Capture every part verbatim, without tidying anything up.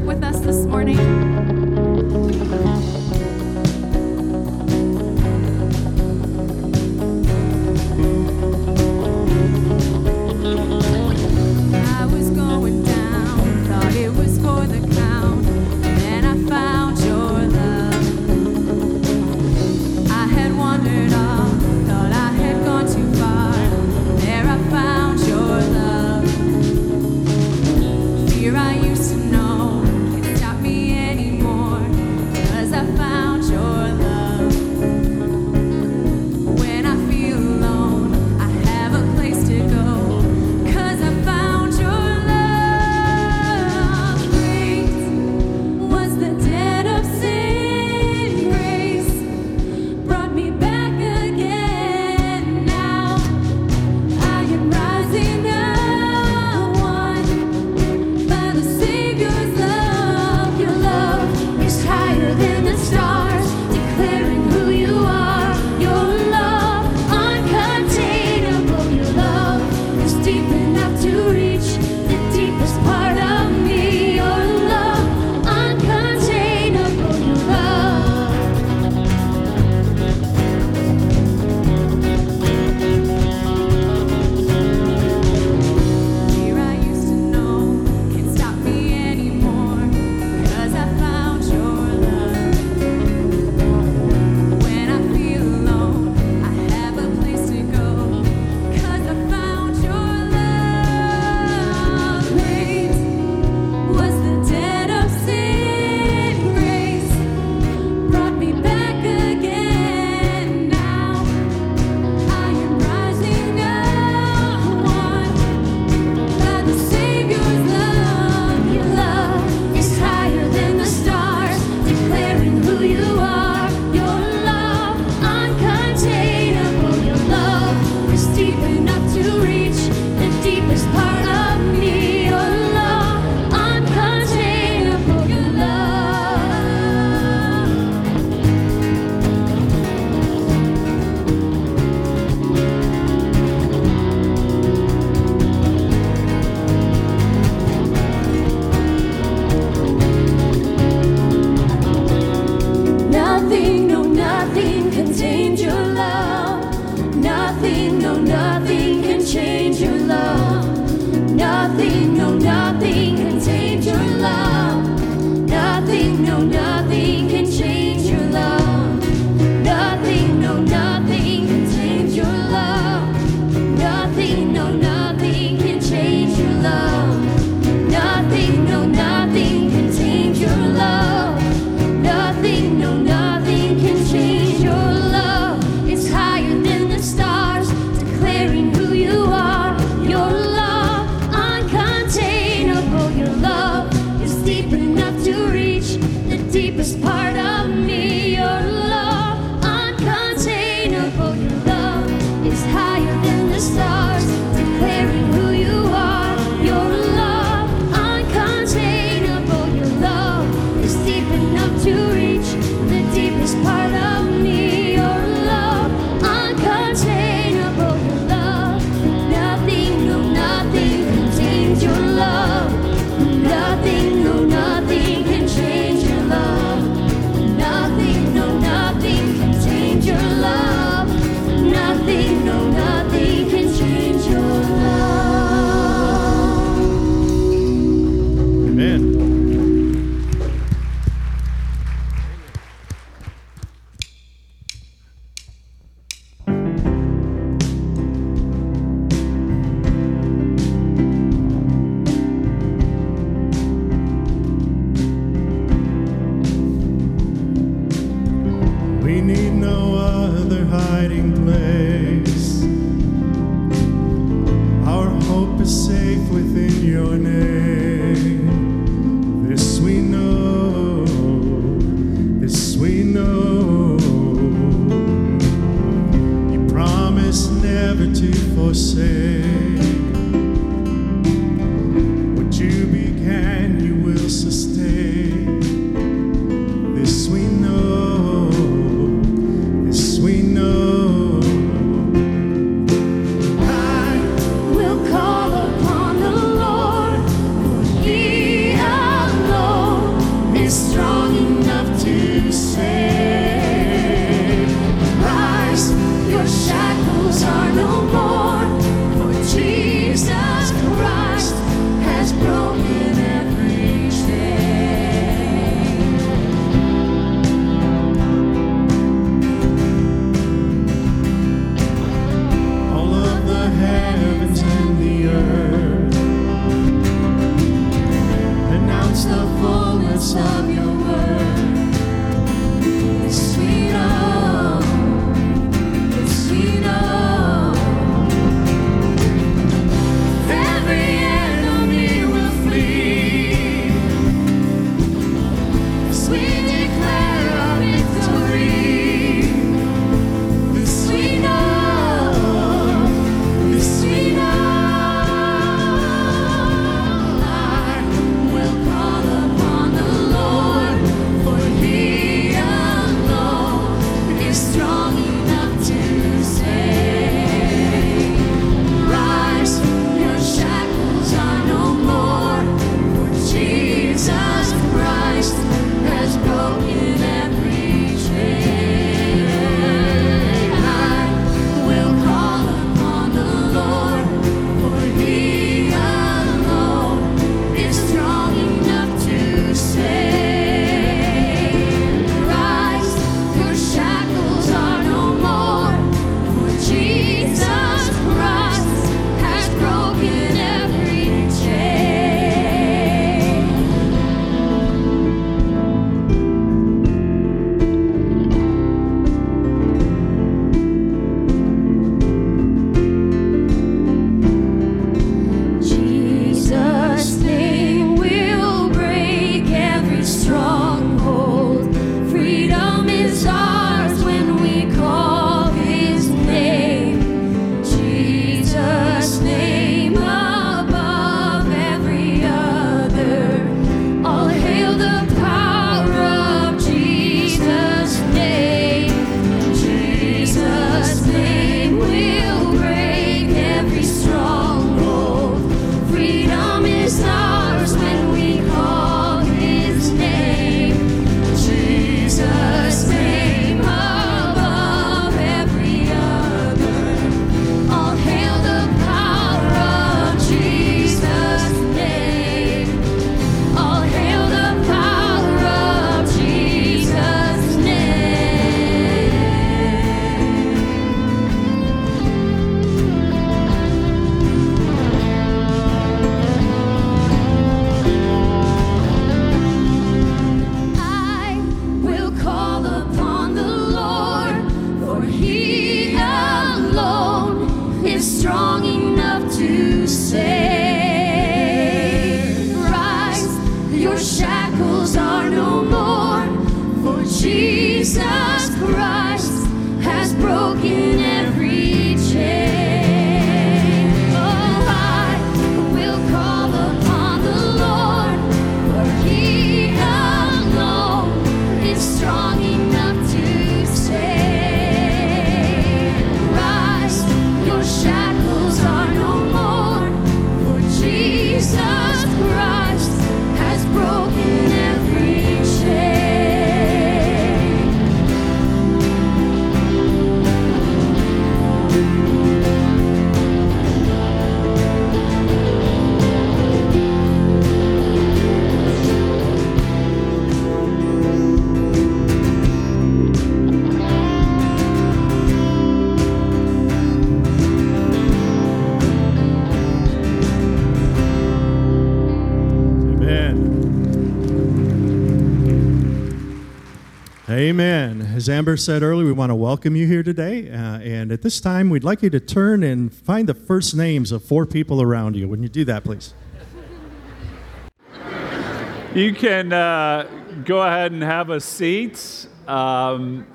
worship with us this morning? I was going down, thought it was for the count, then I found your love. I had wandered off, thought I had gone too far, there I found your love. Fear I used to know can't stop me anymore, 'cause I found your love. When I feel alone, I have a place to go, 'cause I found your love. Great was the debt of sin, grace brought me back again. Now I am rising up, one by the Savior's love. Your love is higher than the stars, declaring who you are. Your love uncontainable. Your love is deep enough to reach the deepest part of me. Your love uncontainable. Your love. Fear I used to know can't stop me anymore, 'cause I found your love. When I feel alone, I have a place to go, 'cause I found your love. Great was the debt of sin, grace brought me back again. Now I am rising up, one by the Savior's love. Your love is higher than the stars, declaring who you are. Your love uncontainable. Your love is deep enough to reach the deepest part of me. Your love uncontainable. Your love. Nothing, no, nothing contained your love. Nothing, no, nothing can change your love. Nothing, no, nothing contained your love. Nothing, no, nothing can change your love. Nothing, no, nothing contains your love. Nothing, no, nothing can change your love. Nothing, no, nothing contains your love. Nothing, no, nothing can change your love. It's higher than the stars, declaring who you are. Your love, uncontainable. Your love is deep enough to reach the deepest part of me. Your love, uncontainable. Your love is higher than the stars, declaring who you are. Your love, uncontainable. Your love is deep enough to reach the deepest part of me. Your love, uncontainable. Your love, nothing, no, nothing contains your love. Nothing, no, nothing can change your love. Nothing, no, nothing can change your love. Nothing, no, nothing can change your love. Amen. We need no other hiding place. Our hope is safe within your name. This we know, this we know. You promise never to forsake. What you began, you will sustain. This we know, this we know. I will call upon the Lord, for he alone Amen. As Amber said earlier, we want to welcome you here today. Uh, and at this time, we'd like you to turn and find the first names of four people around you. Wouldn't you do that, please? You can uh, go ahead and have a seat. Um,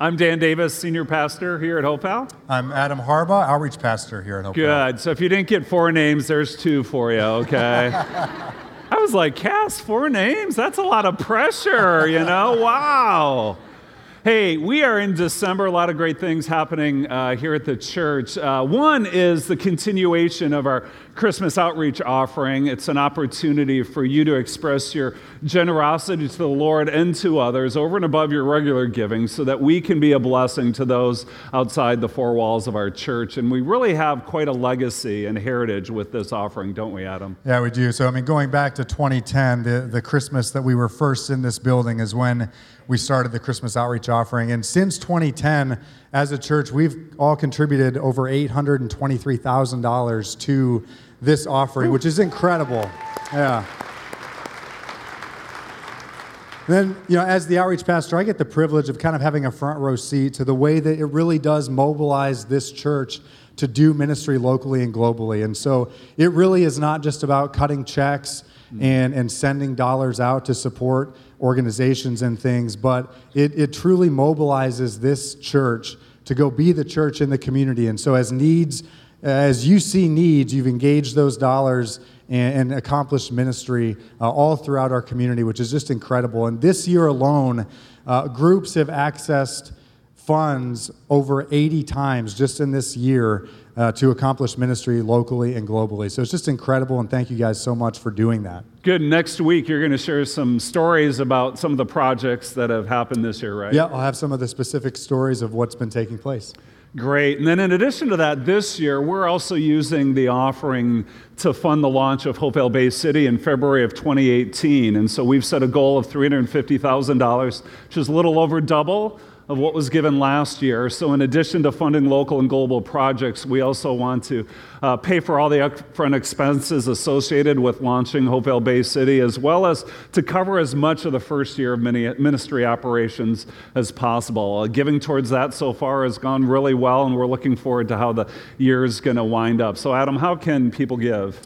I'm Dan Davis, senior pastor here at Hopewell. I'm Adam Harbaugh, outreach pastor here at Hopewell. Good. So if you didn't get four names, there's two for you, okay? I was like, Cass, four names? That's a lot of pressure, you know? Wow. Hey, we are in December. A lot of great things happening uh, here at the church. Uh, one is the continuation of our Christmas outreach offering. It's an opportunity for you to express your generosity to the Lord and to others over and above your regular giving so that we can be a blessing to those outside the four walls of our church. And we really have quite a legacy and heritage with this offering, don't we, Adam? Yeah, we do. So, I mean, going back to twenty ten, the, the Christmas that we were first in this building is when we started the Christmas outreach offering. And since twenty ten, as a church, we've all contributed over eight hundred twenty-three thousand dollars to this offering, which is incredible. Yeah. Then, you know, as the outreach pastor, I get the privilege of kind of having a front row seat to the way that it really does mobilize this church to do ministry locally and globally. And so it really is not just about cutting checks and, and sending dollars out to support organizations and things, but it, it truly mobilizes this church to go be the church in the community. And so as needs, as you see needs, you've engaged those dollars and, and accomplished ministry uh, all throughout our community, which is just incredible. And this year alone, uh, groups have accessed funds over eighty times just in this year uh, to accomplish ministry locally and globally. So it's just incredible, and thank you guys so much for doing that. Good. Next week, you're going to share some stories about some of the projects that have happened this year, right? Yeah, I'll have some of the specific stories of what's been taking place. Great. And then in addition to that, this year, we're also using the offering to fund the launch of Hopewell Bay City in February of twenty eighteen. And so we've set a goal of three hundred fifty thousand dollars, which is a little over double of what was given last year. So in addition to funding local and global projects, we also want to uh, pay for all the upfront expenses associated with launching Hopewell Bay City, as well as to cover as much of the first year of ministry operations as possible. Uh, giving towards that so far has gone really well, and we're looking forward to how the year's going to wind up. So Adam, how can people give?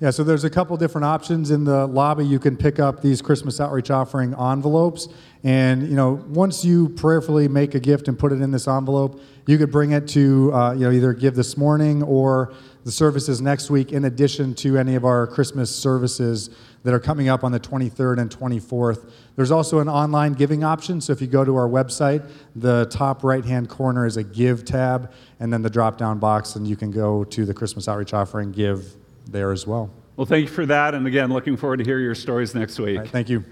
Yeah, so there's a couple different options in the lobby. You can pick up these Christmas outreach offering envelopes, and you know, once you prayerfully make a gift and put it in this envelope, you could bring it to uh, you know either give this morning or the services next week, in addition to any of our Christmas services that are coming up on the twenty-third and twenty-fourth. There's also an online giving option, so if you go to our website, the top right-hand corner is a Give tab, and then the drop-down box, and you can go to the Christmas outreach offering give there as well. Well, thank you for that. And again, looking forward to hear your stories next week. Right, thank you.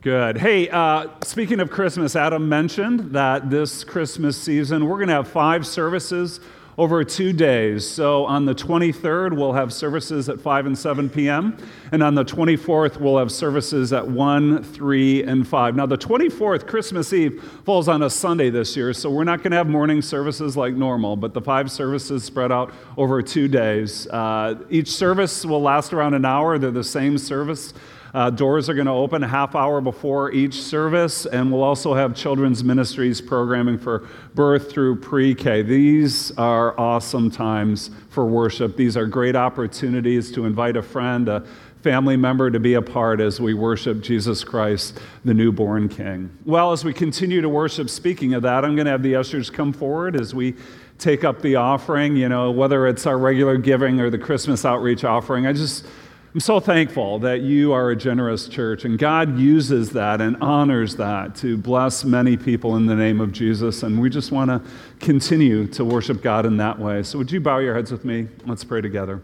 Good. Hey, uh, speaking of Christmas, Adam mentioned that this Christmas season, we're going to have five services over two days. So on the twenty-third, we'll have services at five and seven p.m. And on the twenty-fourth, we'll have services at one, three, and five. Now, the twenty-fourth, Christmas Eve, falls on a Sunday this year, so we're not going to have morning services like normal, but the five services spread out over two days. Uh, each service will last around an hour. They're the same service. Uh, doors are going to open a half hour before each service, and we'll also have children's ministries programming for birth through pre-K. These are awesome times for worship. These are great opportunities to invite a friend, a family member to be a part as we worship Jesus Christ, the newborn King. Well, as we continue to worship, speaking of that, I'm going to have the ushers come forward as we take up the offering, you know, whether it's our regular giving or the Christmas outreach offering. I just... I'm so thankful that you are a generous church, and God uses that and honors that to bless many people in the name of Jesus, and we just want to continue to worship God in that way. So would you bow your heads with me? Let's pray together.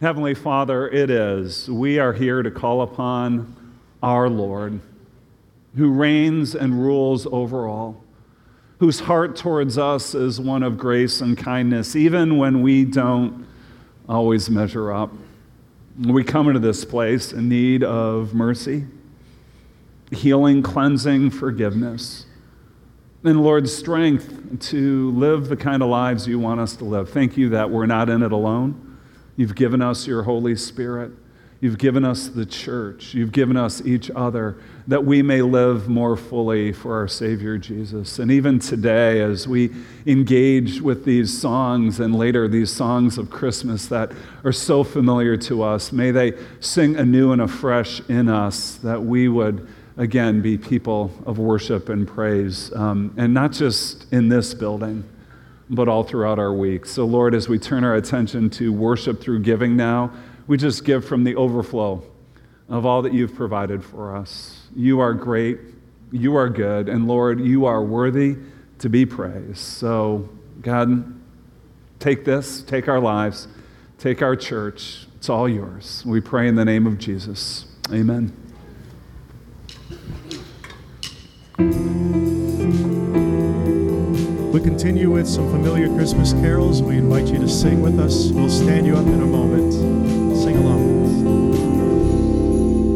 Heavenly Father, it is. We are here to call upon our Lord, who reigns and rules over all, whose heart towards us is one of grace and kindness, even when we don't always measure up. We come into this place in need of mercy, healing, cleansing, forgiveness, and, Lord, strength to live the kind of lives you want us to live. Thank you that we're not in it alone. You've given us your Holy Spirit. You've given us the church. You've given us each other that we may live more fully for our Savior Jesus. And even today, as we engage with these songs and later these songs of Christmas that are so familiar to us, may they sing anew and afresh in us that we would, again, be people of worship and praise. Um, and not just in this building, but all throughout our week. So, Lord, as we turn our attention to worship through giving now, we just give from the overflow of all that you've provided for us. You are great. you are good, and Lord, you are worthy to be praised. So God, take this, take our lives, take our church. It's all yours. We pray in the name of Jesus. Amen. We continue with some familiar Christmas carols. We invite you to sing with us. We'll stand you up in a moment. Sing along.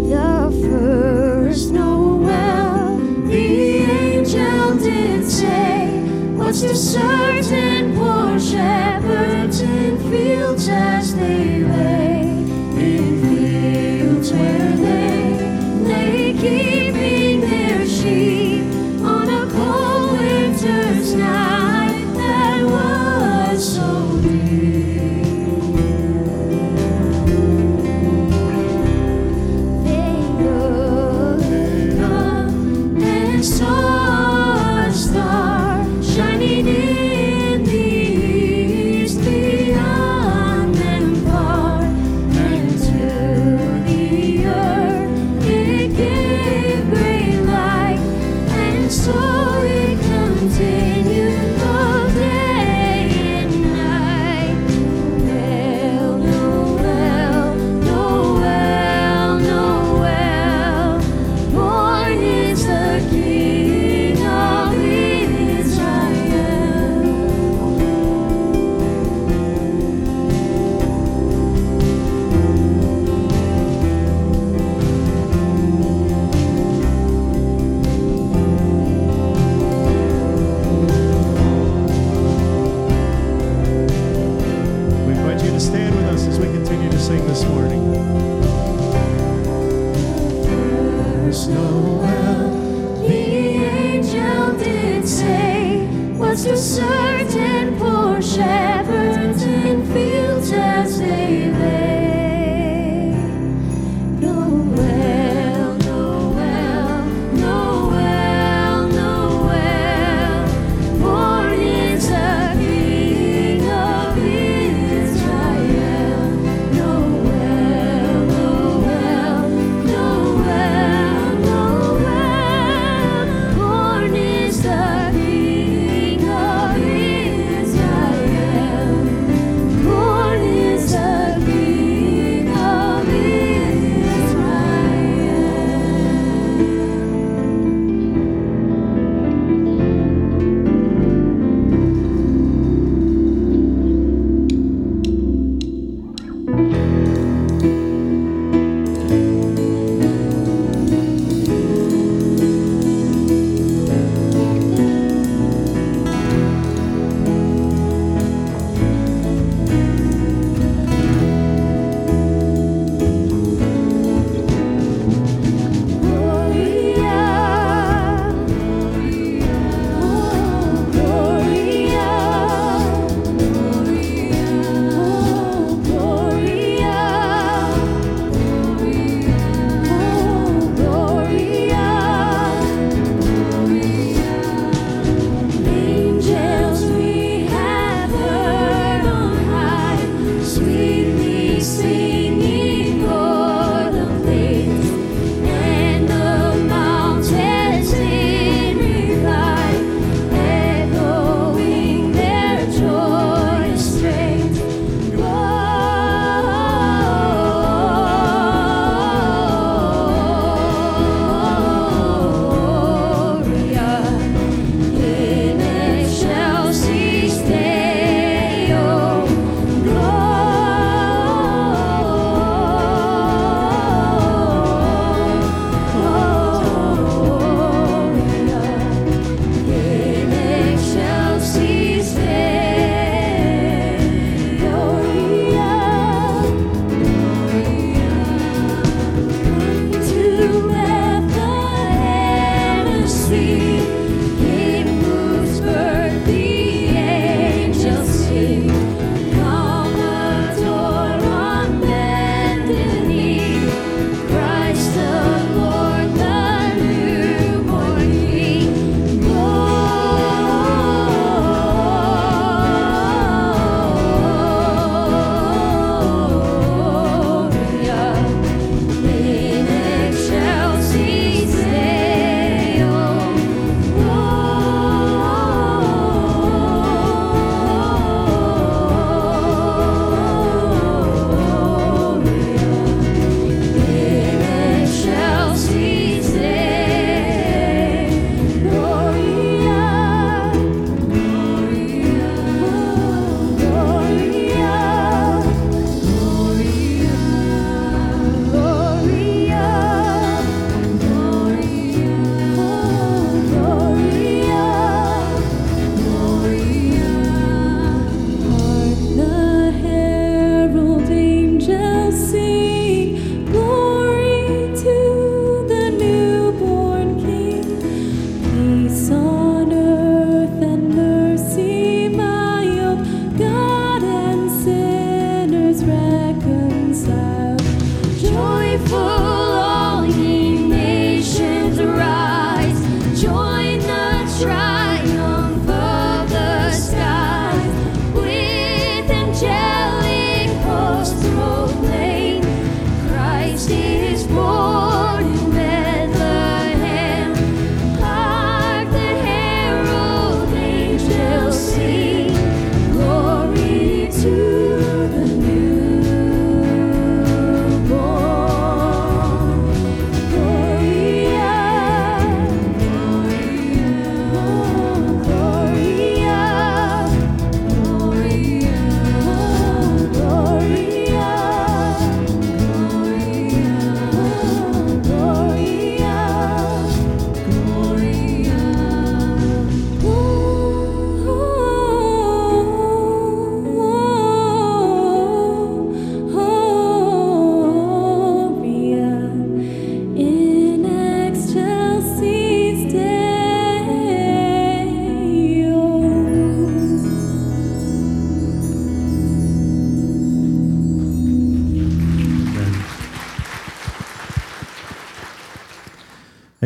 The first Noel, the angel did say, was to certain poor shepherds in fields as they lay, in fields where they lay keeping their sheep.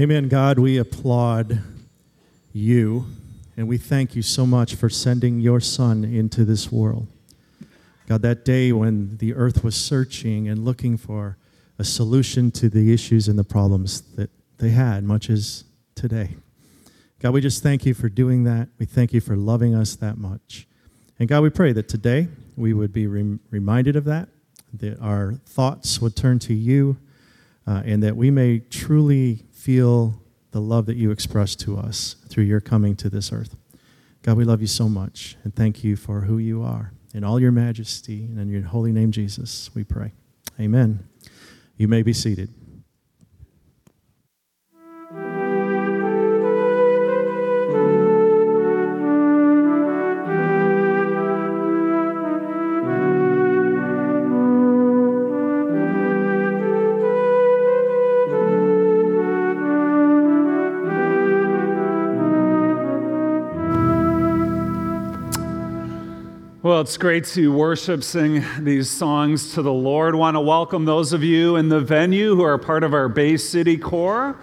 Amen. God, we applaud you, and we thank you so much for sending your Son into this world. God, that day when the earth was searching and looking for a solution to the issues and the problems that they had, much as today. God, we just thank you for doing that. We thank you for loving us that much. And God, we pray that today we would be rem- reminded of that, that our thoughts would turn to you, uh, and that we may truly feel the love that you express to us through your coming to this earth. God, we love you so much, and thank you for who you are. In all your majesty, and in your holy name, Jesus, we pray. Amen. You may be seated. Well, it's great to worship, sing these songs to the Lord. Want to welcome those of you in the venue who are part of our Bay City Corps.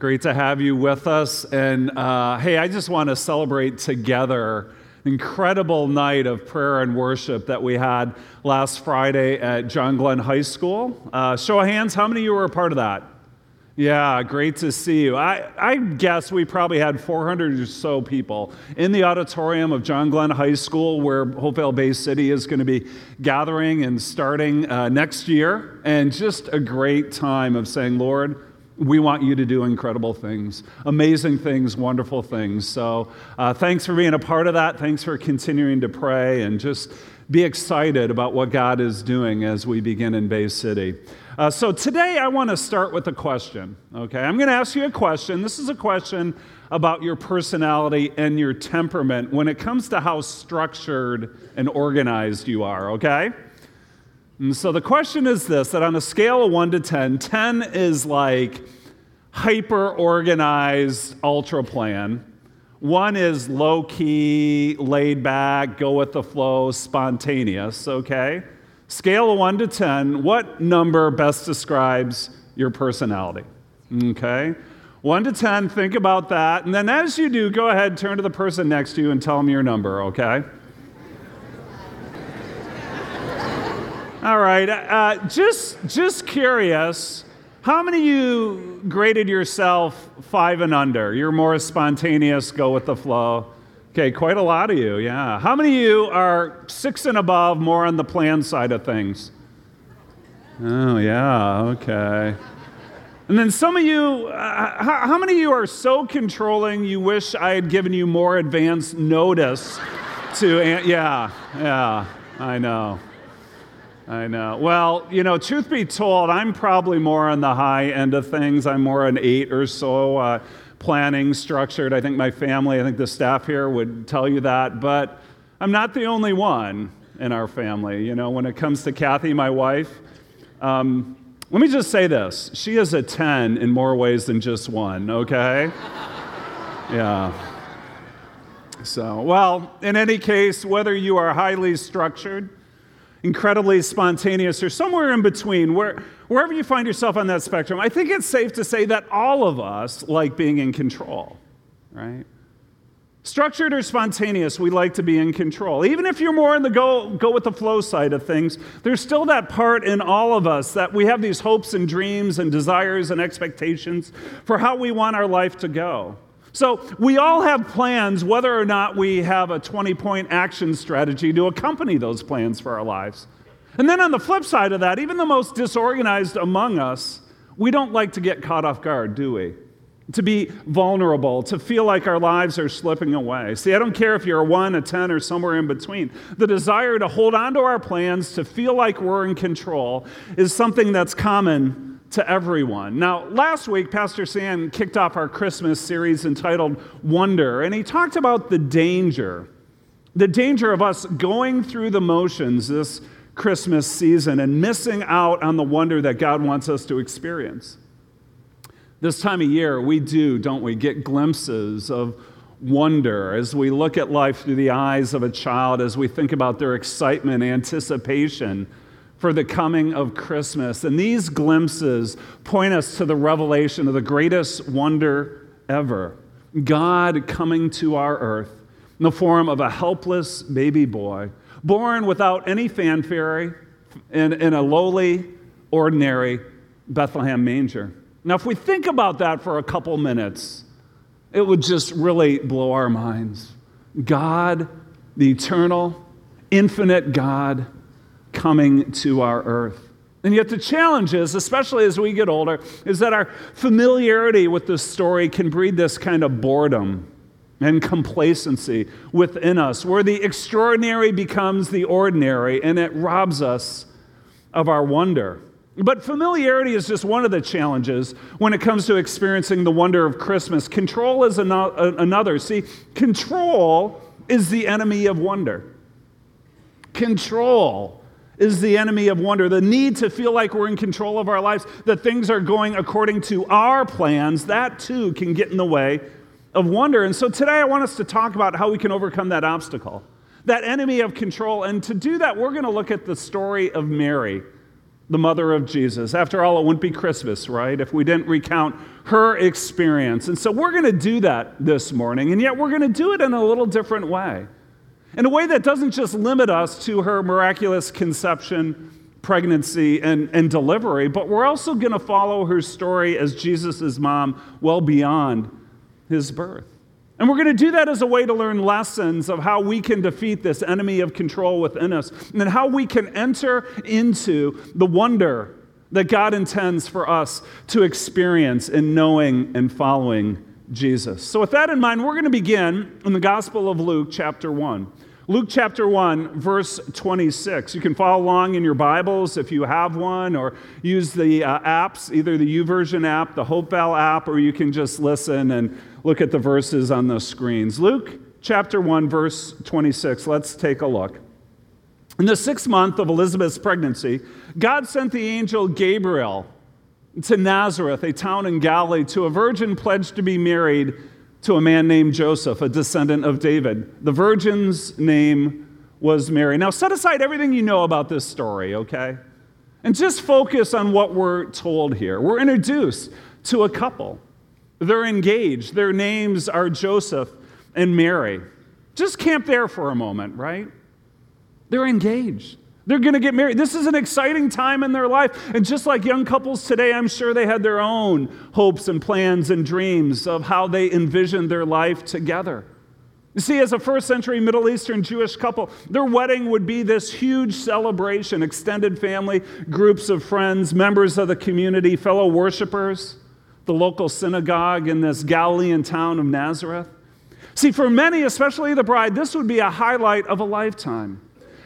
Great to have you with us. And uh, hey, I just want to celebrate together an incredible night of prayer and worship that we had last Friday at John Glenn High School. Uh, show of hands, how many of you were a part of that? Yeah, great to see you. I, I guess we probably had four hundred or so people in the auditorium of John Glenn High School, where Hopewell Bay City is going to be gathering and starting uh, next year. And just a great time of saying, Lord, we want you to do incredible things, amazing things, wonderful things. So uh, thanks for being a part of that. Thanks for continuing to pray and just be excited about what God is doing as we begin in Bay City. Uh, so today I want to start with a question, okay? I'm going to ask you a question. This is a question about your personality and your temperament when it comes to how structured and organized you are, okay? And so the question is this, that on a scale of one to ten, ten is like hyper-organized ultra plan. One is low-key, laid back, go with the flow, spontaneous, okay? Scale of one to ten, what number best describes your personality? Okay? one to ten, think about that. And then as you do, go ahead, turn to the person next to you and tell them your number, okay? All right. Uh, just, just curious, how many of you graded yourself five and under? You're more spontaneous, go with the flow. Okay, quite a lot of you, yeah. How many of you are six and above, more on the plan side of things? Oh, yeah, okay. And then some of you, uh, how, how many of you are so controlling you wish I had given you more advance notice to, an- yeah, yeah, I know, I know. Well, you know, truth be told, I'm probably more on the high end of things. I'm more an eight or so. Uh, planning, structured. I think my family, I think the staff here would tell you that, but I'm not the only one in our family. You know, when it comes to Kathy, my wife, um, let me just say this. She is a ten in more ways than just one, okay? Yeah. So, well, in any case, whether you are highly structured, incredibly spontaneous, or somewhere in between, where, wherever you find yourself on that spectrum, I think it's safe to say that all of us like being in control, right? Structured or spontaneous, we like to be in control. Even if you're more in the go, go with the flow side of things, there's still that part in all of us that we have these hopes and dreams and desires and expectations for how we want our life to go. So we all have plans, whether or not we have a twenty-point action strategy to accompany those plans for our lives. And then on the flip side of that, even the most disorganized among us, we don't like to get caught off guard, do we? To be vulnerable, to feel like our lives are slipping away. See, I don't care if you're a one, a ten, or somewhere in between. The desire to hold on to our plans, to feel like we're in control, is something that's common to everyone. Now, last week, Pastor Sam kicked off our Christmas series entitled Wonder, and he talked about the danger, the danger of us going through the motions this Christmas season and missing out on the wonder that God wants us to experience. This time of year, we do, don't we, get glimpses of wonder as we look at life through the eyes of a child, as we think about their excitement, anticipation for the coming of Christmas. And these glimpses point us to the revelation of the greatest wonder ever, God coming to our earth in the form of a helpless baby boy, born without any fanfare in, in a lowly, ordinary Bethlehem manger. Now, if we think about that for a couple minutes, it would just really blow our minds. God, the eternal, infinite God, coming to our earth. And yet the challenge is, especially as we get older, is that our familiarity with this story can breed this kind of boredom and complacency within us, where the extraordinary becomes the ordinary, and it robs us of our wonder. But familiarity is just one of the challenges when it comes to experiencing the wonder of Christmas. Control is an- another. See, control is the enemy of wonder. Control is the enemy of wonder. The need to feel like we're in control of our lives, that things are going according to our plans, that too can get in the way of wonder. And so today I want us to talk about how we can overcome that obstacle, that enemy of control. And to do that, we're going to look at the story of Mary, the mother of Jesus. After all, it wouldn't be Christmas, right, if we didn't recount her experience. And so we're going to do that this morning, and yet we're going to do it in a little different way, in a way that doesn't just limit us to her miraculous conception, pregnancy, and, and delivery, but we're also going to follow her story as Jesus' mom well beyond his birth. And we're going to do that as a way to learn lessons of how we can defeat this enemy of control within us, and how we can enter into the wonder that God intends for us to experience in knowing and following Jesus. So with that in mind, we're going to begin in the Gospel of Luke, chapter one. Luke chapter one, verse twenty-six. You can follow along in your Bibles if you have one, or use the uh, apps, either the YouVersion app, the Hopewell app, or you can just listen and look at the verses on the screens. Luke chapter one, verse twenty-six. Let's take a look. In the sixth month of Elizabeth's pregnancy, God sent the angel Gabriel to Nazareth, a town in Galilee, to a virgin pledged to be married to a man named Joseph, a descendant of David. The virgin's name was Mary. Now set aside everything you know about this story, okay? And just focus on what we're told here. We're introduced to a couple. They're engaged. Their names are Joseph and Mary. Just camp there for a moment, right? They're engaged. They're going to get married. This is an exciting time in their life. And just like young couples today, I'm sure they had their own hopes and plans and dreams of how they envisioned their life together. You see, as a first century Middle Eastern Jewish couple, their wedding would be this huge celebration, extended family, groups of friends, members of the community, fellow worshipers, the local synagogue in this Galilean town of Nazareth. See, for many, especially the bride, this would be a highlight of a lifetime.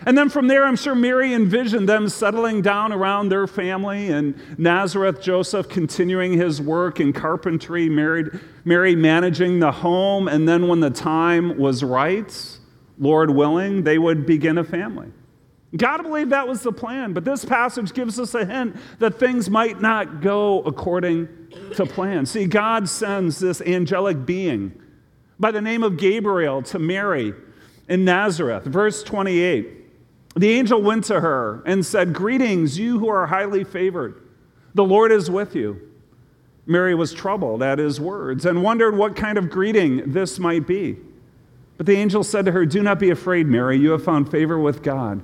And then from there, I'm sure Mary envisioned them settling down around their family in Nazareth, Joseph continuing his work in carpentry, Mary, Mary managing the home, and then when the time was right, Lord willing, they would begin a family. Gotta believe that was the plan, but this passage gives us a hint that things might not go according to plan. See, God sends this angelic being by the name of Gabriel to Mary in Nazareth. Verse twenty-eight. The angel went to her and said, "Greetings, you who are highly favored. The Lord is with you." Mary was troubled at his words and wondered what kind of greeting this might be. But the angel said to her, "Do not be afraid, Mary. You have found favor with God.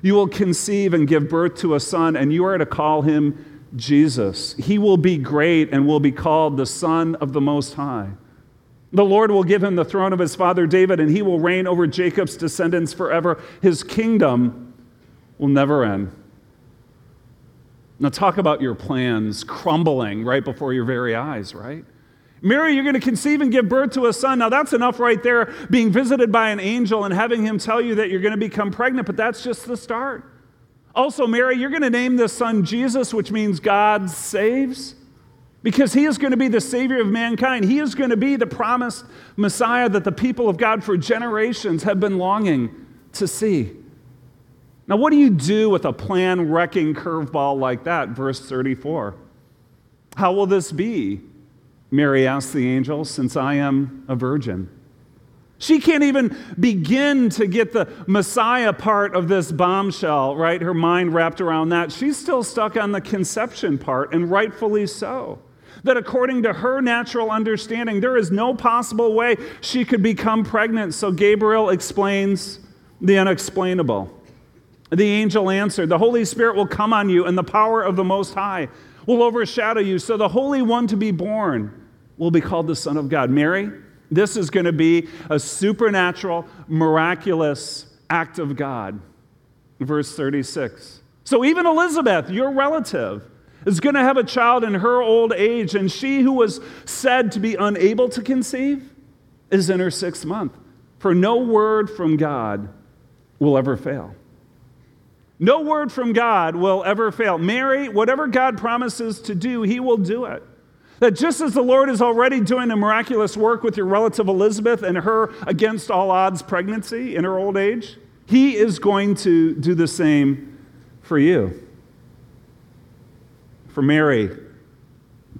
You will conceive and give birth to a son, and you are to call him Jesus. He will be great and will be called the Son of the Most High. The Lord will give him the throne of his father David, and he will reign over Jacob's descendants forever. His kingdom will never end." Now talk about your plans crumbling right before your very eyes, right? Mary, you're going to conceive and give birth to a son. Now that's enough right there, being visited by an angel and having him tell you that you're going to become pregnant, but that's just the start. Also, Mary, you're going to name this son Jesus, which means God saves. Because he is going to be the Savior of mankind. He is going to be the promised Messiah that the people of God for generations have been longing to see. Now, what do you do with a plan-wrecking curveball like that? Verse thirty-four. "How will this be?" Mary asked the angel, "since I am a virgin." She can't even begin to get the Messiah part of this bombshell, right? Her mind wrapped around that. She's still stuck on the conception part, and rightfully so. That according to her natural understanding, there is no possible way she could become pregnant. So Gabriel explains the unexplainable. The angel answered, "The Holy Spirit will come on you, and the power of the Most High will overshadow you. So the Holy One to be born will be called the Son of God." Mary, this is going to be a supernatural, miraculous act of God. Verse thirty-six. So even Elizabeth, your relative, is going to have a child in her old age, and she who was said to be unable to conceive is in her sixth month. For no word from God will ever fail. No word from God will ever fail. Mary, whatever God promises to do, he will do it. That just as the Lord is already doing a miraculous work with your relative Elizabeth and her against all odds pregnancy in her old age, he is going to do the same for you. For Mary,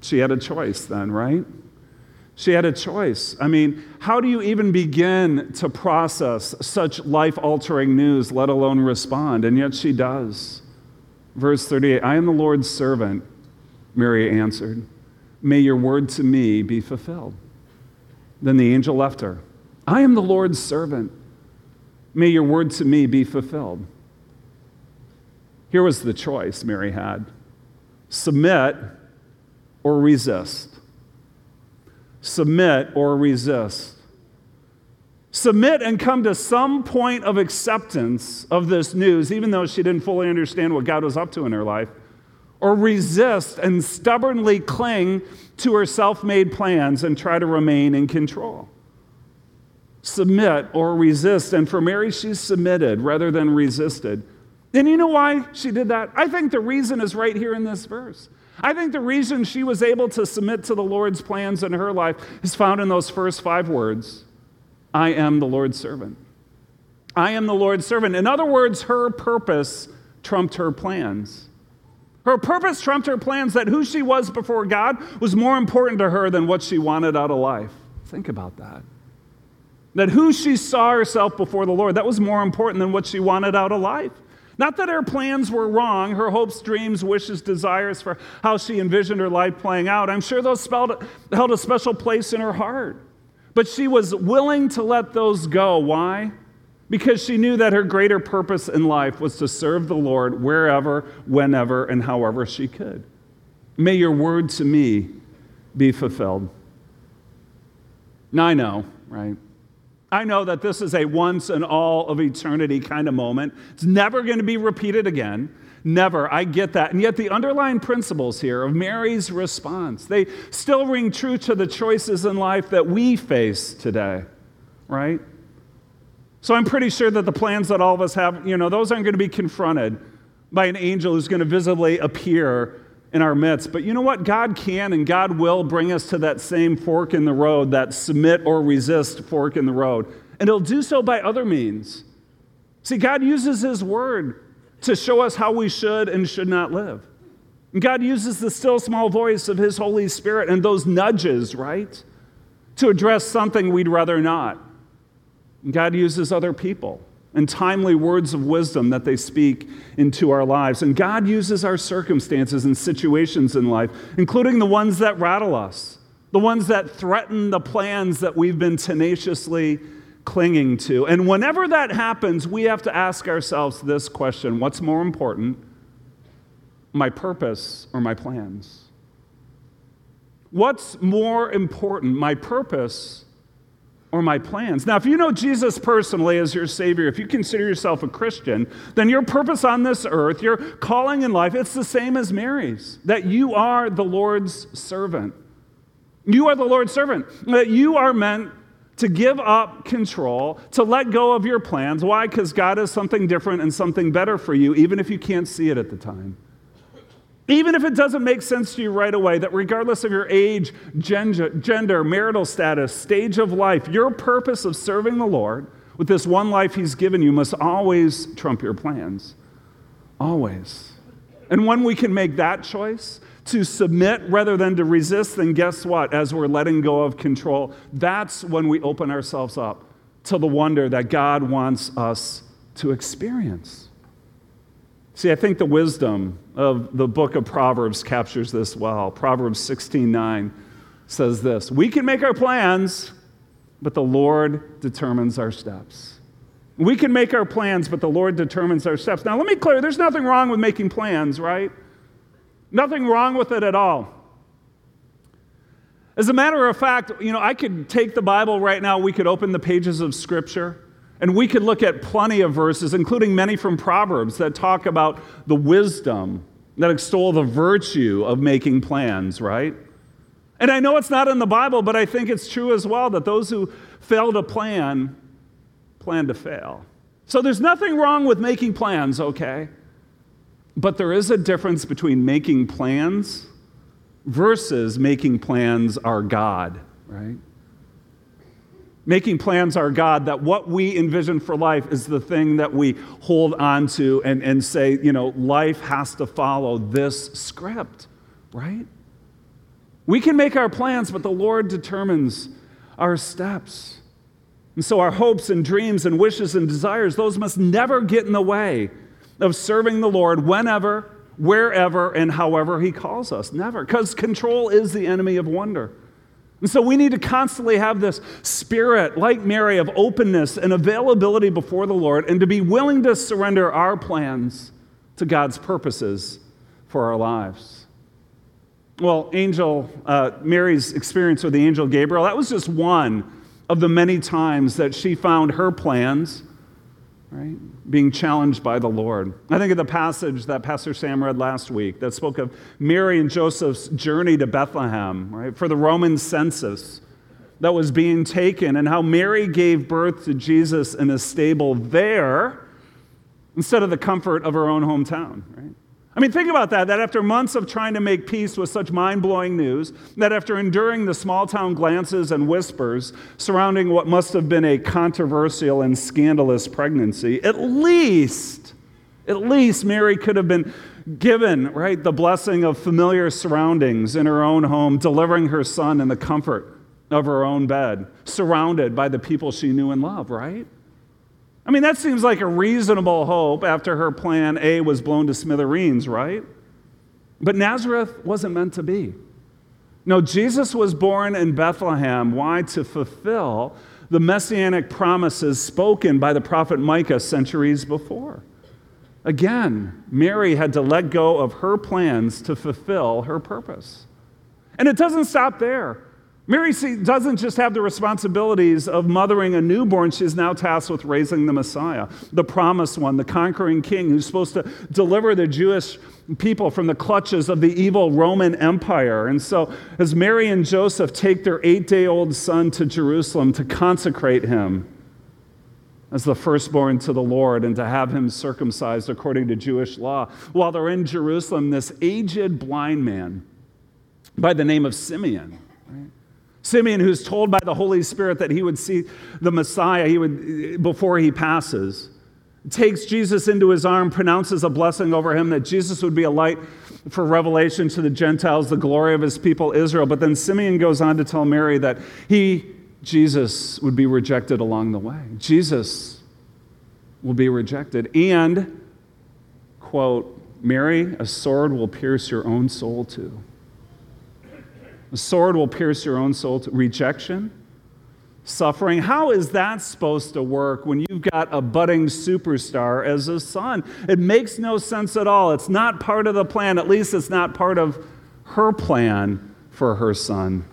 she had a choice then, right? She had a choice. I mean, how do you even begin to process such life-altering news, let alone respond? And yet she does. Verse thirty-eight, "I am the Lord's servant," Mary answered. "May your word to me be fulfilled." Then the angel left her. "I am the Lord's servant. May your word to me be fulfilled." Here was the choice Mary had. Submit or resist. Submit or resist. Submit and come to some point of acceptance of this news, even though she didn't fully understand what God was up to in her life, or resist and stubbornly cling to her self-made plans and try to remain in control. Submit or resist. And for Mary, she submitted rather than resisted. And you know why she did that? I think the reason is right here in this verse. I think the reason she was able to submit to the Lord's plans in her life is found in those first five words, "I am the Lord's servant." I am the Lord's servant. In other words, her purpose trumped her plans. Her purpose trumped her plans, that who she was before God was more important to her than what she wanted out of life. Think about that. That who she saw herself before the Lord, that was more important than what she wanted out of life. Not that her plans were wrong, her hopes, dreams, wishes, desires for how she envisioned her life playing out. I'm sure those spelled, held a special place in her heart. But she was willing to let those go. Why? Because she knew that her greater purpose in life was to serve the Lord wherever, whenever, and however she could. May your word to me be fulfilled. Now I know, right? I know that this is a once and all of eternity kind of moment. It's never going to be repeated again. Never. I get that. And yet the underlying principles here of Mary's response, they still ring true to the choices in life that we face today, right? So I'm pretty sure that the plans that all of us have, you know, those aren't going to be confronted by an angel who's going to visibly appear in our midst. But you know what? God can and God will bring us to that same fork in the road, that submit or resist fork in the road. And he'll do so by other means. See, God uses his word to show us how we should and should not live. And God uses the still small voice of his Holy Spirit and those nudges, right, to address something we'd rather not. And God uses other people and timely words of wisdom that they speak into our lives. And God uses our circumstances and situations in life, including the ones that rattle us, the ones that threaten the plans that we've been tenaciously clinging to. And whenever that happens, we have to ask ourselves this question: what's more important, my purpose or my plans? What's more important, my purpose or my plans? Now, if you know Jesus personally as your Savior, if you consider yourself a Christian, then your purpose on this earth, your calling in life, it's the same as Mary's, that you are the Lord's servant. You are the Lord's servant, that you are meant to give up control, to let go of your plans. Why? Because God has something different and something better for you, even if you can't see it at the time. Even if it doesn't make sense to you right away, that regardless of your age, gender, gender, marital status, stage of life, your purpose of serving the Lord with this one life he's given you must always trump your plans. Always. And when we can make that choice to submit rather than to resist, then guess what? As we're letting go of control, that's when we open ourselves up to the wonder that God wants us to experience. See, I think the wisdom of the book of Proverbs captures this well. Proverbs sixteen nine says this: we can make our plans, but the Lord determines our steps. We can make our plans, but the Lord determines our steps. Now, let me clear, there's nothing wrong with making plans, right? Nothing wrong with it at all. As a matter of fact, you know, I could take the Bible right now, we could open the pages of Scripture, and we could look at plenty of verses, including many from Proverbs, that talk about the wisdom, that extol the virtue of making plans, right? And I know it's not in the Bible, but I think it's true as well that those who fail to plan, plan to fail. So there's nothing wrong with making plans, okay? But there is a difference between making plans versus making plans our God, right? Making plans our God, that what we envision for life is the thing that we hold on to and, and say, you know, life has to follow this script, right? We can make our plans, but the Lord determines our steps. And so our hopes and dreams and wishes and desires, those must never get in the way of serving the Lord whenever, wherever, and however he calls us. Never, because control is the enemy of wonder. And so we need to constantly have this spirit, like Mary, of openness and availability before the Lord, and to be willing to surrender our plans to God's purposes for our lives. Well, angel uh, Mary's experience with the angel Gabriel, that was just one of the many times that she found her plans, right, being challenged by the Lord. I think of the passage that Pastor Sam read last week that spoke of Mary and Joseph's journey to Bethlehem, right, for the Roman census that was being taken, and how Mary gave birth to Jesus in a stable there instead of the comfort of her own hometown, right? I mean, think about that, that after months of trying to make peace with such mind-blowing news, that after enduring the small-town glances and whispers surrounding what must have been a controversial and scandalous pregnancy, at least, at least Mary could have been given, right, the blessing of familiar surroundings in her own home, delivering her son in the comfort of her own bed, surrounded by the people she knew and loved, right? I mean, that seems like a reasonable hope after her plan A was blown to smithereens, right? But Nazareth wasn't meant to be. No, Jesus was born in Bethlehem. Why? To fulfill the messianic promises spoken by the prophet Micah centuries before. Again, Mary had to let go of her plans to fulfill her purpose. And it doesn't stop there. Mary doesn't just have the responsibilities of mothering a newborn. She's now tasked with raising the Messiah, the promised one, the conquering king who's supposed to deliver the Jewish people from the clutches of the evil Roman Empire. And so as Mary and Joseph take their eight-day-old son to Jerusalem to consecrate him as the firstborn to the Lord and to have him circumcised according to Jewish law, while they're in Jerusalem, this aged blind man by the name of Simeon, right? Simeon, who's told by the Holy Spirit that he would see the Messiah he would, before he passes, takes Jesus into his arm, pronounces a blessing over him that Jesus would be a light for revelation to the Gentiles, the glory of his people Israel. But then Simeon goes on to tell Mary that he, Jesus, would be rejected along the way. Jesus will be rejected. And, quote, Mary, a sword will pierce your own soul too. The sword will pierce your own soul to rejection, suffering. How is that supposed to work when you've got a budding superstar as a son? It makes no sense at all. It's not part of the plan. At least it's not part of her plan for her son.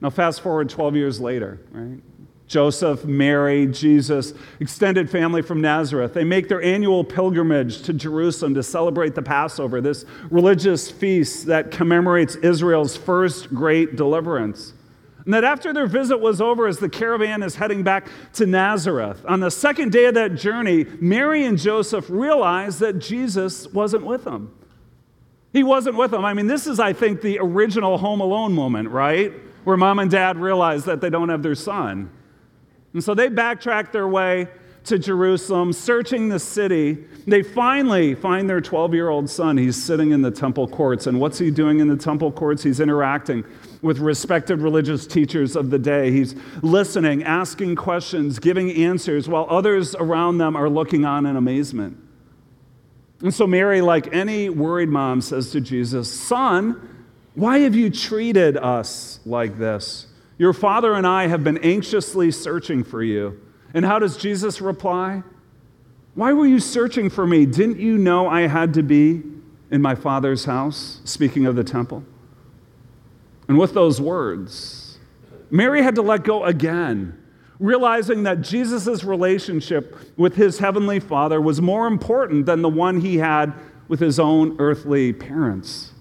Now fast forward twelve years later, right? Joseph, Mary, Jesus, extended family from Nazareth. They make their annual pilgrimage to Jerusalem to celebrate the Passover, this religious feast that commemorates Israel's first great deliverance. And that after their visit was over, as the caravan is heading back to Nazareth, on the second day of that journey, Mary and Joseph realized that Jesus wasn't with them. He wasn't with them. I mean, this is, I think, the original Home Alone moment, right? Where mom and dad realize that they don't have their son. And so they backtracked their way to Jerusalem, searching the city. They finally find their twelve-year-old son. He's sitting in the temple courts. And what's he doing in the temple courts? He's interacting with respected religious teachers of the day. He's listening, asking questions, giving answers, while others around them are looking on in amazement. And so Mary, like any worried mom, says to Jesus, "Son, why have you treated us like this? Your father and I have been anxiously searching for you." And how does Jesus reply? "Why were you searching for me? Didn't you know I had to be in my Father's house?" Speaking of the temple. And with those words, Mary had to let go again, realizing that Jesus' relationship with his heavenly Father was more important than the one he had with his own earthly parents.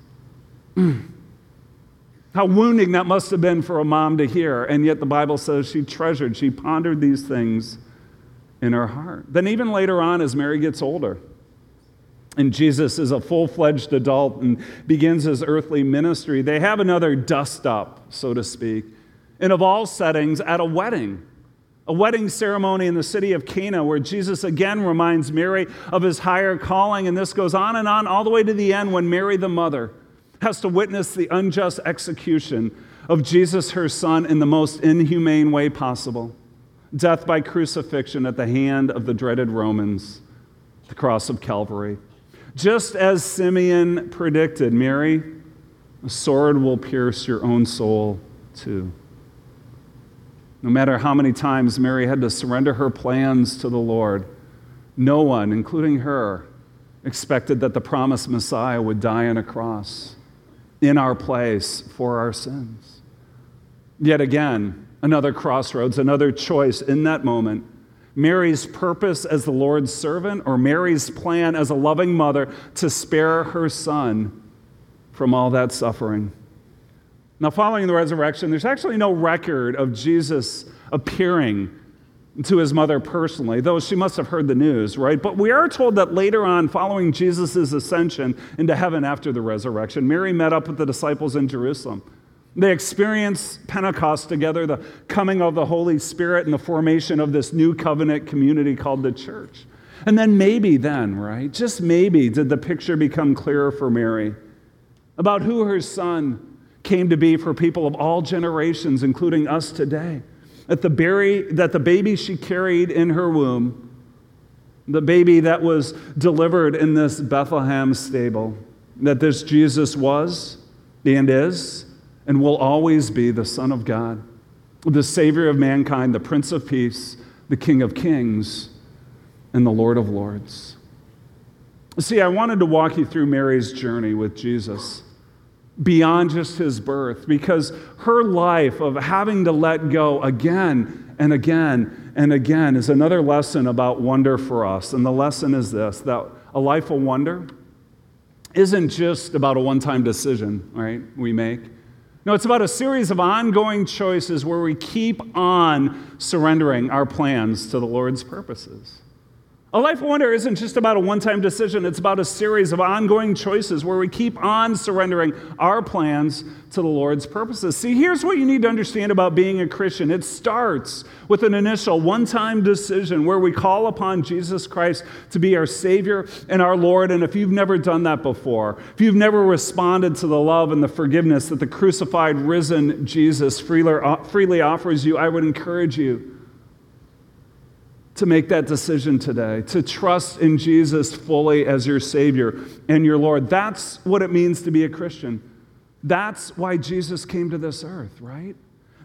How wounding that must have been for a mom to hear, and yet the Bible says she treasured, she pondered these things in her heart. Then even later on, as Mary gets older, and Jesus is a full-fledged adult and begins his earthly ministry, they have another dust-up, so to speak, and of all settings, at a wedding. A wedding ceremony in the city of Cana, where Jesus again reminds Mary of his higher calling, and this goes on and on all the way to the end when Mary, the mother, has to witness the unjust execution of Jesus, her son, in the most inhumane way possible. Death by crucifixion at the hand of the dreaded Romans, the cross of Calvary. Just as Simeon predicted, Mary, a sword will pierce your own soul too. No matter how many times Mary had to surrender her plans to the Lord, no one, including her, expected that the promised Messiah would die on a cross in our place for our sins. Yet again, another crossroads, another choice in that moment. Mary's purpose as the Lord's servant, or Mary's plan as a loving mother to spare her son from all that suffering. Now, following the resurrection, there's actually no record of Jesus appearing to his mother personally, though she must have heard the news, right? But we are told that later on, following Jesus' ascension into heaven after the resurrection, Mary met up with the disciples in Jerusalem. They experienced Pentecost together, the coming of the Holy Spirit and the formation of this new covenant community called the church. And then maybe then, right, just maybe did the picture become clearer for Mary about who her son came to be for people of all generations, including us today. That the, baby, that the baby she carried in her womb, the baby that was delivered in this Bethlehem stable, that this Jesus was and is and will always be the Son of God, the Savior of mankind, the Prince of Peace, the King of Kings, and the Lord of Lords. See, I wanted to walk you through Mary's journey with Jesus beyond just his birth, because her life of having to let go again and again and again is another lesson about wonder for us. And the lesson is this, that a life of wonder isn't just about a one-time decision, right, we make. No, it's about a series of ongoing choices where we keep on surrendering our plans to the Lord's purposes. A life of wonder isn't just about a one-time decision. It's about a series of ongoing choices where we keep on surrendering our plans to the Lord's purposes. See, here's what you need to understand about being a Christian. It starts with an initial one-time decision where we call upon Jesus Christ to be our Savior and our Lord. And if you've never done that before, if you've never responded to the love and the forgiveness that the crucified, risen Jesus freely offers you, I would encourage you to make that decision today, to trust in Jesus fully as your Savior and your Lord. That's what it means to be a Christian. That's why Jesus came to this earth, right?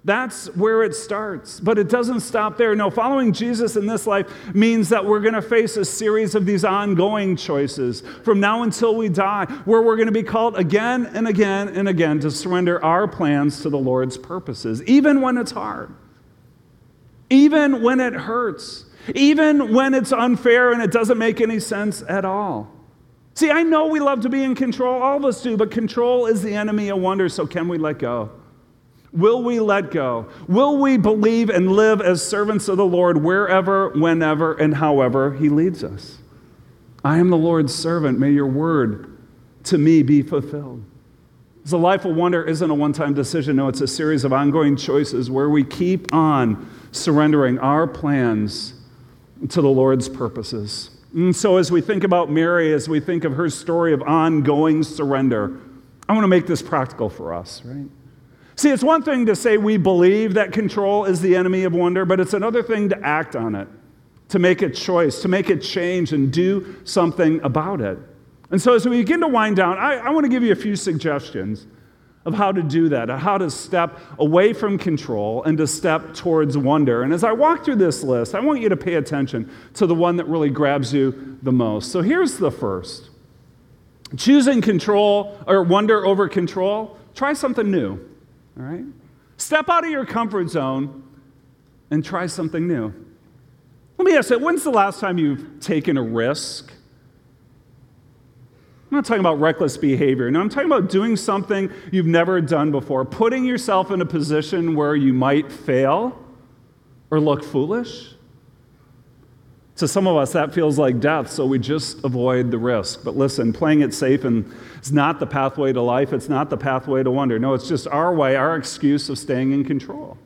That's where it starts, but it doesn't stop there. No, following Jesus in this life means that we're going to face a series of these ongoing choices from now until we die, where we're going to be called again and again and again to surrender our plans to the Lord's purposes, even when it's hard, even when it hurts, even when it's unfair and it doesn't make any sense at all. See, I know we love to be in control, all of us do, but control is the enemy of wonder, so can we let go? Will we let go? Will we believe and live as servants of the Lord wherever, whenever, and however he leads us? I am the Lord's servant. May your word to me be fulfilled. The life of wonder isn't a one-time decision. No, it's a series of ongoing choices where we keep on surrendering our plans to the Lord's purposes. And so as we think about Mary, as we think of her story of ongoing surrender, I want to make this practical for us, right? See, it's one thing to say we believe that control is the enemy of wonder, but it's another thing to act on it, to make a choice, to make a change and do something about it. And so as we begin to wind down, I, I want to give you a few suggestions of how to do that, of how to step away from control and to step towards wonder. And as I walk through this list, I want you to pay attention to the one that really grabs you the most. So here's the first. Choosing control or wonder over control, try something new, all right? Step out of your comfort zone and try something new. Let me ask you, when's the last time you've taken a risk? I'm not talking about reckless behavior. No, I'm talking about doing something you've never done before, putting yourself in a position where you might fail or look foolish. To some of us, that feels like death, so we just avoid the risk. But listen, playing it safe and it's not the pathway to life. It's not the pathway to wonder. No, it's just our way, our excuse of staying in control.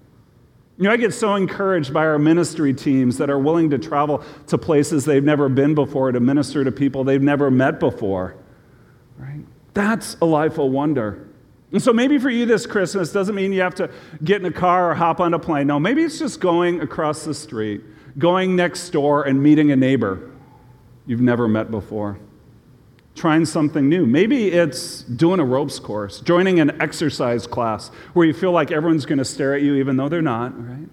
You know, I get so encouraged by our ministry teams that are willing to travel to places they've never been before to minister to people they've never met before. Right? That's a life of wonder. And so maybe for you this Christmas doesn't mean you have to get in a car or hop on a plane. No, maybe it's just going across the street, going next door and meeting a neighbor you've never met before, trying something new. Maybe it's doing a ropes course, joining an exercise class where you feel like everyone's going to stare at you even though they're not, right?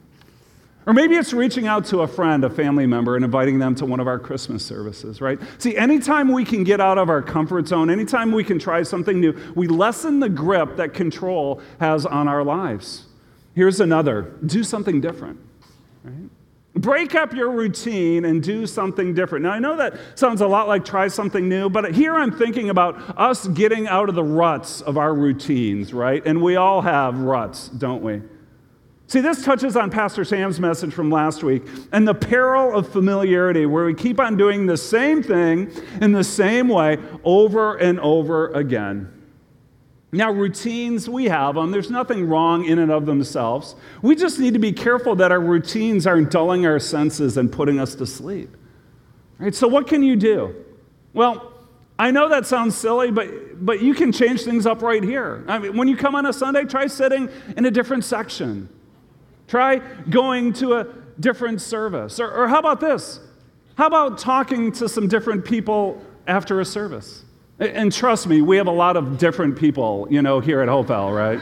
Or maybe it's reaching out to a friend, a family member, and inviting them to one of our Christmas services, right? See, anytime we can get out of our comfort zone, anytime we can try something new, we lessen the grip that control has on our lives. Here's another. Do something different, right? Break up your routine and do something different. Now, I know that sounds a lot like try something new, but here I'm thinking about us getting out of the ruts of our routines, right? And we all have ruts, don't we? See, this touches on Pastor Sam's message from last week and the peril of familiarity, where we keep on doing the same thing in the same way over and over again. Now, routines, we have them. There's nothing wrong in and of themselves. We just need to be careful that our routines aren't dulling our senses and putting us to sleep. All right, so what can you do? Well, I know that sounds silly, but, but you can change things up right here. I mean, when you come on a Sunday, try sitting in a different section. Try going to a different service. Or, or how about this? How about talking to some different people after a service? And, and trust me, we have a lot of different people, you know, here at Hopewell, right?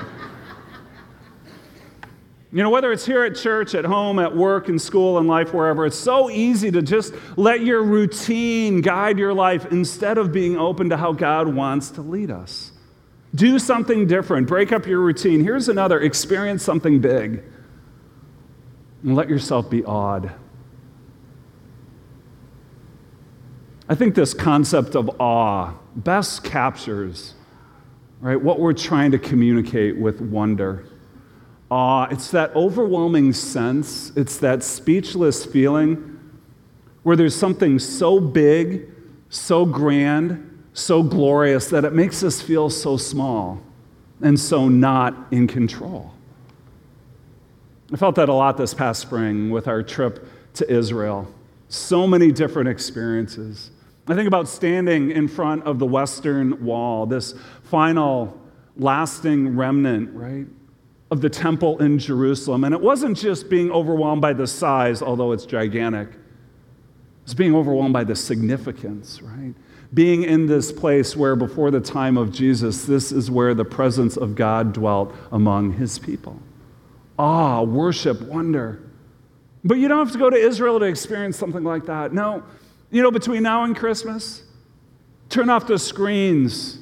You know, whether it's here at church, at home, at work, in school, in life, wherever, it's so easy to just let your routine guide your life instead of being open to how God wants to lead us. Do something different. Break up your routine. Here's another. Experience something big. And let yourself be awed. I think this concept of awe best captures, right, what we're trying to communicate with wonder. Awe, it's that overwhelming sense, it's that speechless feeling where there's something so big, so grand, so glorious that it makes us feel so small and so not in control. I felt that a lot this past spring with our trip to Israel. So many different experiences. I think about standing in front of the Western Wall, this final, lasting remnant, right, of the temple in Jerusalem. And it wasn't just being overwhelmed by the size, although it's gigantic. It's being overwhelmed by the significance, right? Being in this place where before the time of Jesus, this is where the presence of God dwelt among his people. Awe, worship, wonder. But you don't have to go to Israel to experience something like that. No, you know, between now and Christmas, turn off the screens,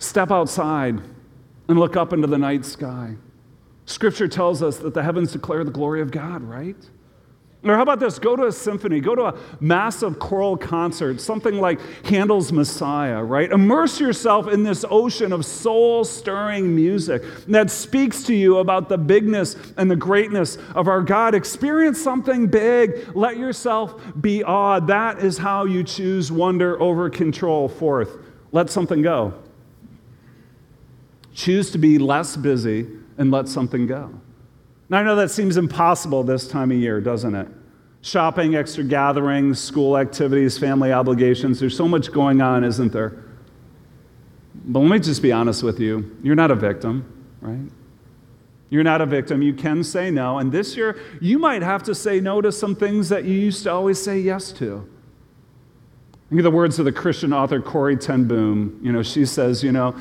step outside, and look up into the night sky. Scripture tells us that the heavens declare the glory of God, right? Or how about this? Go to a symphony. Go to a massive choral concert, something like Handel's Messiah, right? Immerse yourself in this ocean of soul-stirring music that speaks to you about the bigness and the greatness of our God. Experience something big. Let yourself be awed. That is how you choose wonder over control. Fourth, let something go. Choose to be less busy and let something go. Now, I know that seems impossible this time of year, doesn't it? shopping, extra gatherings, school activities, family obligations. There's so much going on, isn't there? But let me just be honest with you. You're not a victim, right? You're not a victim. You can say no. And this year, you might have to say no to some things that you used to always say yes to. Think of the words of the Christian author Corrie ten Boom. You know, she says, you know,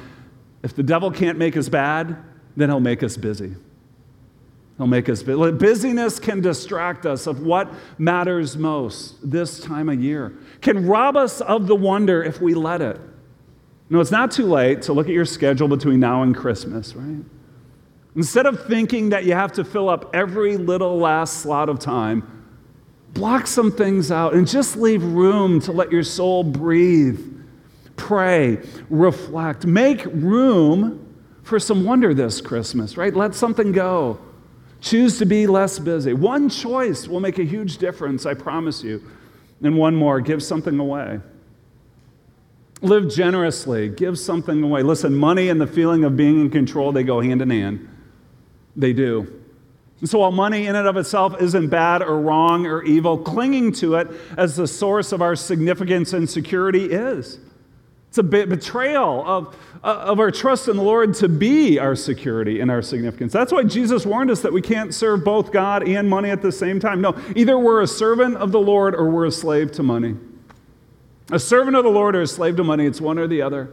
if the devil can't make us bad, then he'll make us busy. He'll make us busy. Busyness can distract us of what matters most this time of year, can rob us of the wonder if we let it. No, it's not too late to look at your schedule between now and Christmas, right? Instead of thinking that you have to fill up every little last slot of time, block some things out and just leave room to let your soul breathe, pray, reflect. Make room for some wonder this Christmas, right? Let something go. Choose to be less busy. One choice will make a huge difference, I promise you. And one more, give something away. Live generously. Give something away. Listen, money and the feeling of being in control, they go hand in hand. They do. And so while money in and of itself isn't bad or wrong or evil, clinging to it as the source of our significance and security is. It's a betrayal of, of our trust in the Lord to be our security and our significance. That's why Jesus warned us that we can't serve both God and money at the same time. No, either we're a servant of the Lord or we're a slave to money. A servant of the Lord or a slave to money, it's one or the other.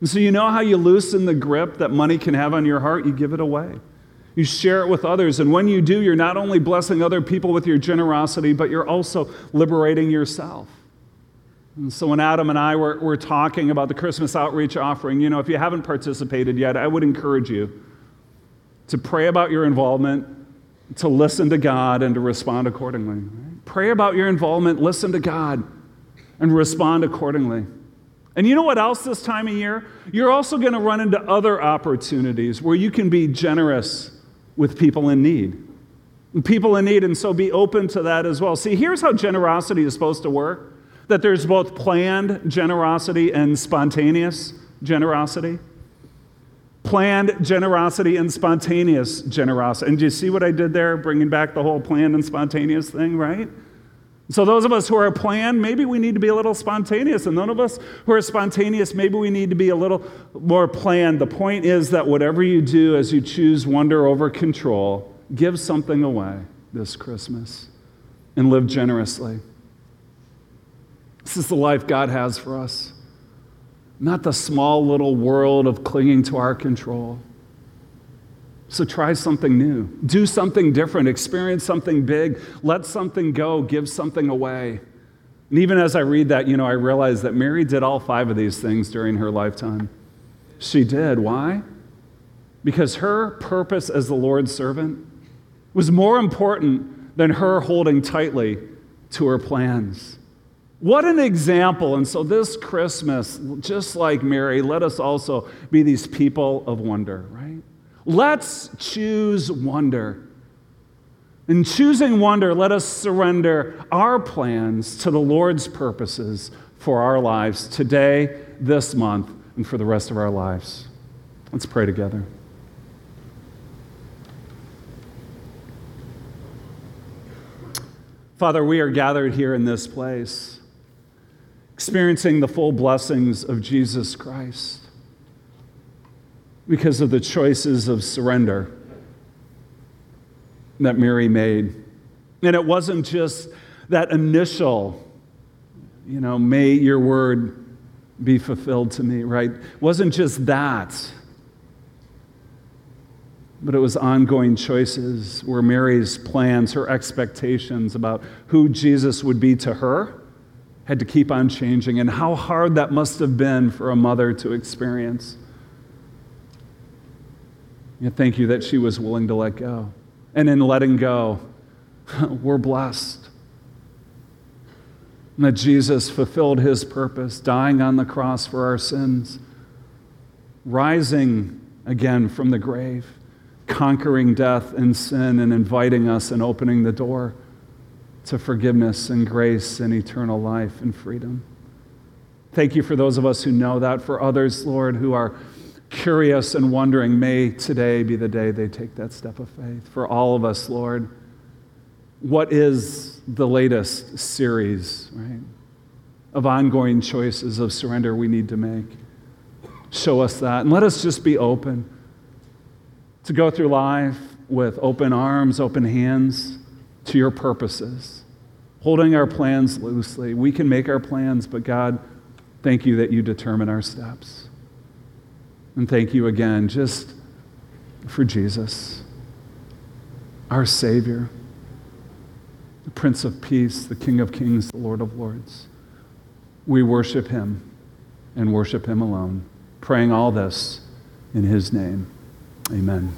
And so you know how you loosen the grip that money can have on your heart? You give it away. You share it with others. And when you do, you're not only blessing other people with your generosity, but you're also liberating yourself. And so when Adam and I were, were talking about the Christmas outreach offering, you know, if you haven't participated yet, I would encourage you to pray about your involvement, to listen to God, and to respond accordingly. Right? Pray about your involvement, listen to God, and respond accordingly. And you know what else this time of year? You're also going to run into other opportunities where you can be generous with people in need. People in need, and so be open to that as well. See, here's how generosity is supposed to work, that there's both planned generosity and spontaneous generosity. Planned generosity and spontaneous generosity. And do you see what I did there? Bringing back the whole planned and spontaneous thing, right? So those of us who are planned, maybe we need to be a little spontaneous. And those of us who are spontaneous, maybe we need to be a little more planned. The point is that whatever you do as you choose wonder over control, give something away this Christmas and live generously. This is the life God has for us, not the small little world of clinging to our control. So try something new. Do something different. Experience something big. Let something go. Give something away. And even as I read that, you know, I realize that Mary did all five of these things during her lifetime. She did. Why? Because her purpose as the Lord's servant was more important than her holding tightly to her plans. What an example. And so this Christmas, just like Mary, let us also be these people of wonder, right? Let's choose wonder. In choosing wonder, let us surrender our plans to the Lord's purposes for our lives today, this month, and for the rest of our lives. Let's pray together. Father, we are gathered here in this place, experiencing the full blessings of Jesus Christ because of the choices of surrender that Mary made. And it wasn't just that initial, you know, may your word be fulfilled to me, right? It wasn't just that, but it was ongoing choices where Mary's plans, her expectations about who Jesus would be to her, had to keep on changing, and how hard that must have been for a mother to experience. And thank you that she was willing to let go. And in letting go, we're blessed. And that Jesus fulfilled his purpose, dying on the cross for our sins, rising again from the grave, conquering death and sin, and inviting us and opening the door to forgiveness and grace and eternal life and freedom. Thank you for those of us who know that. For others, Lord, who are curious and wondering, may today be the day they take that step of faith. For all of us, Lord, what is the latest series, right, of ongoing choices of surrender we need to make. Show us that. And let us just be open to go through life with open arms, open hands to your purposes, holding our plans loosely. We can make our plans, but God, thank you that you determine our steps. And thank you again just for Jesus, our Savior, the Prince of Peace, the King of Kings, the Lord of Lords. We worship him and worship him alone, praying all this in his name. Amen.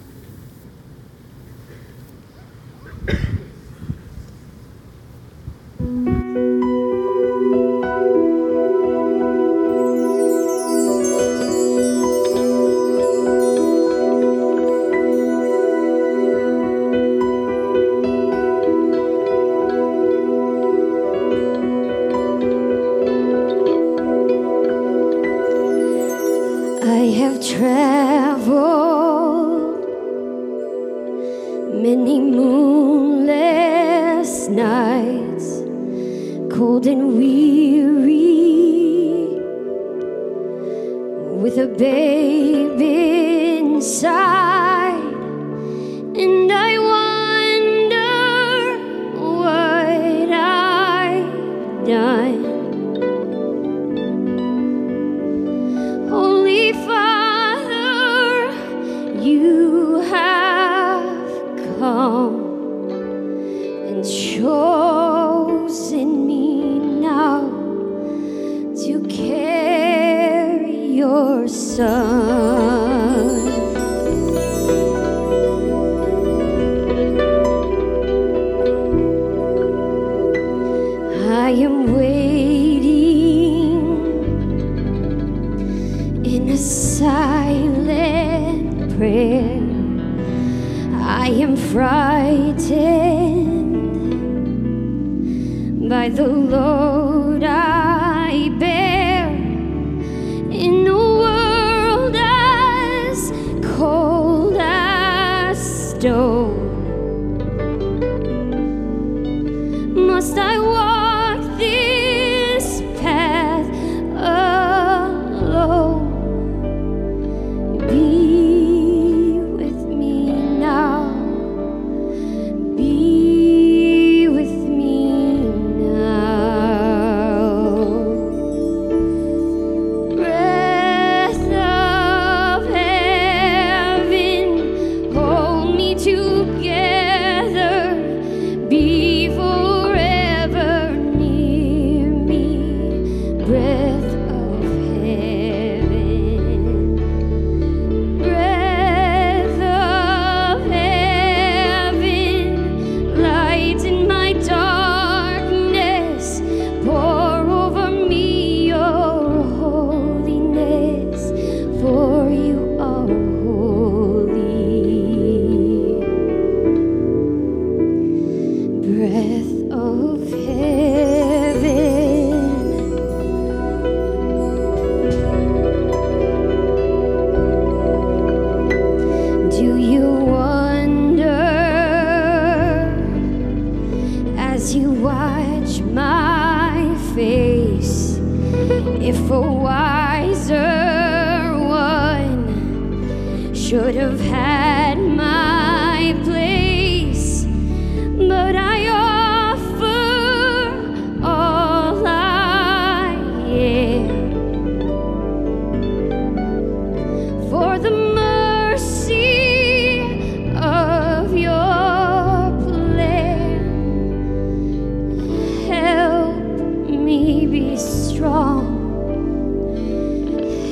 Strong,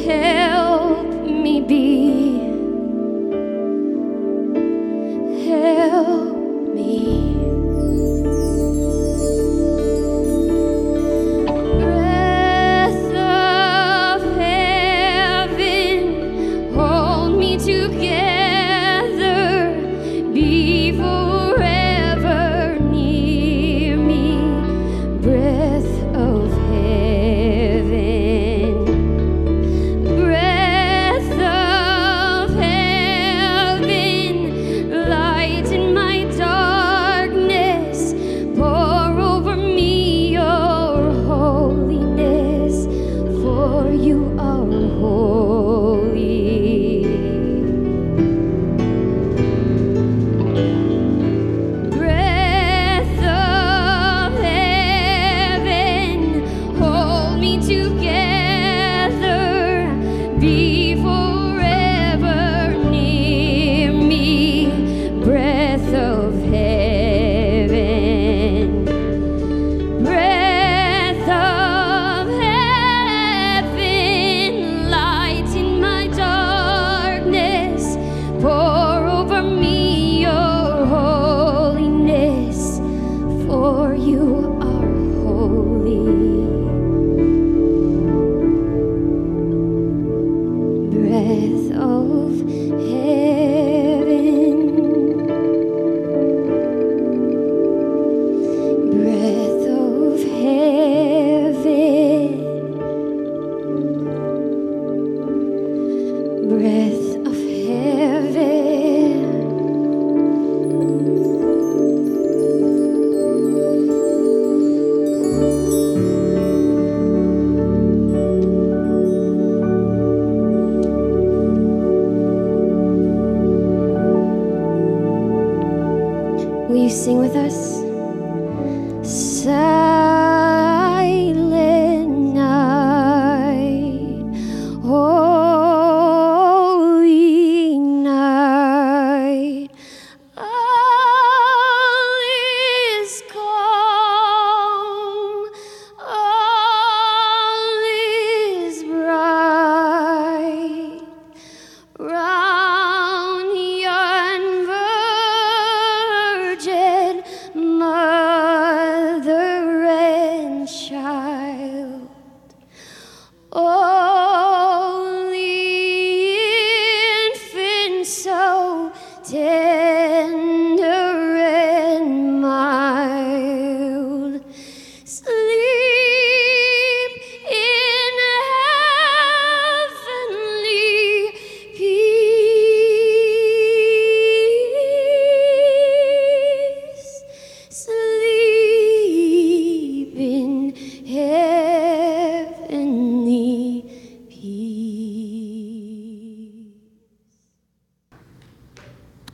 help me be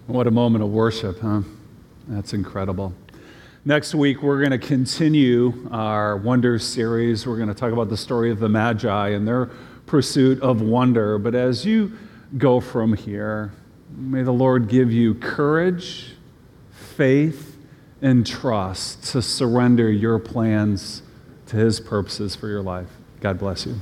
What a moment of worship, huh? That's incredible. Next week, we're going to continue our Wonders series. We're going to talk about the story of the Magi and their pursuit of wonder. But as you go from here, may the Lord give you courage, faith, and trust to surrender your plans to His purposes for your life. God bless you.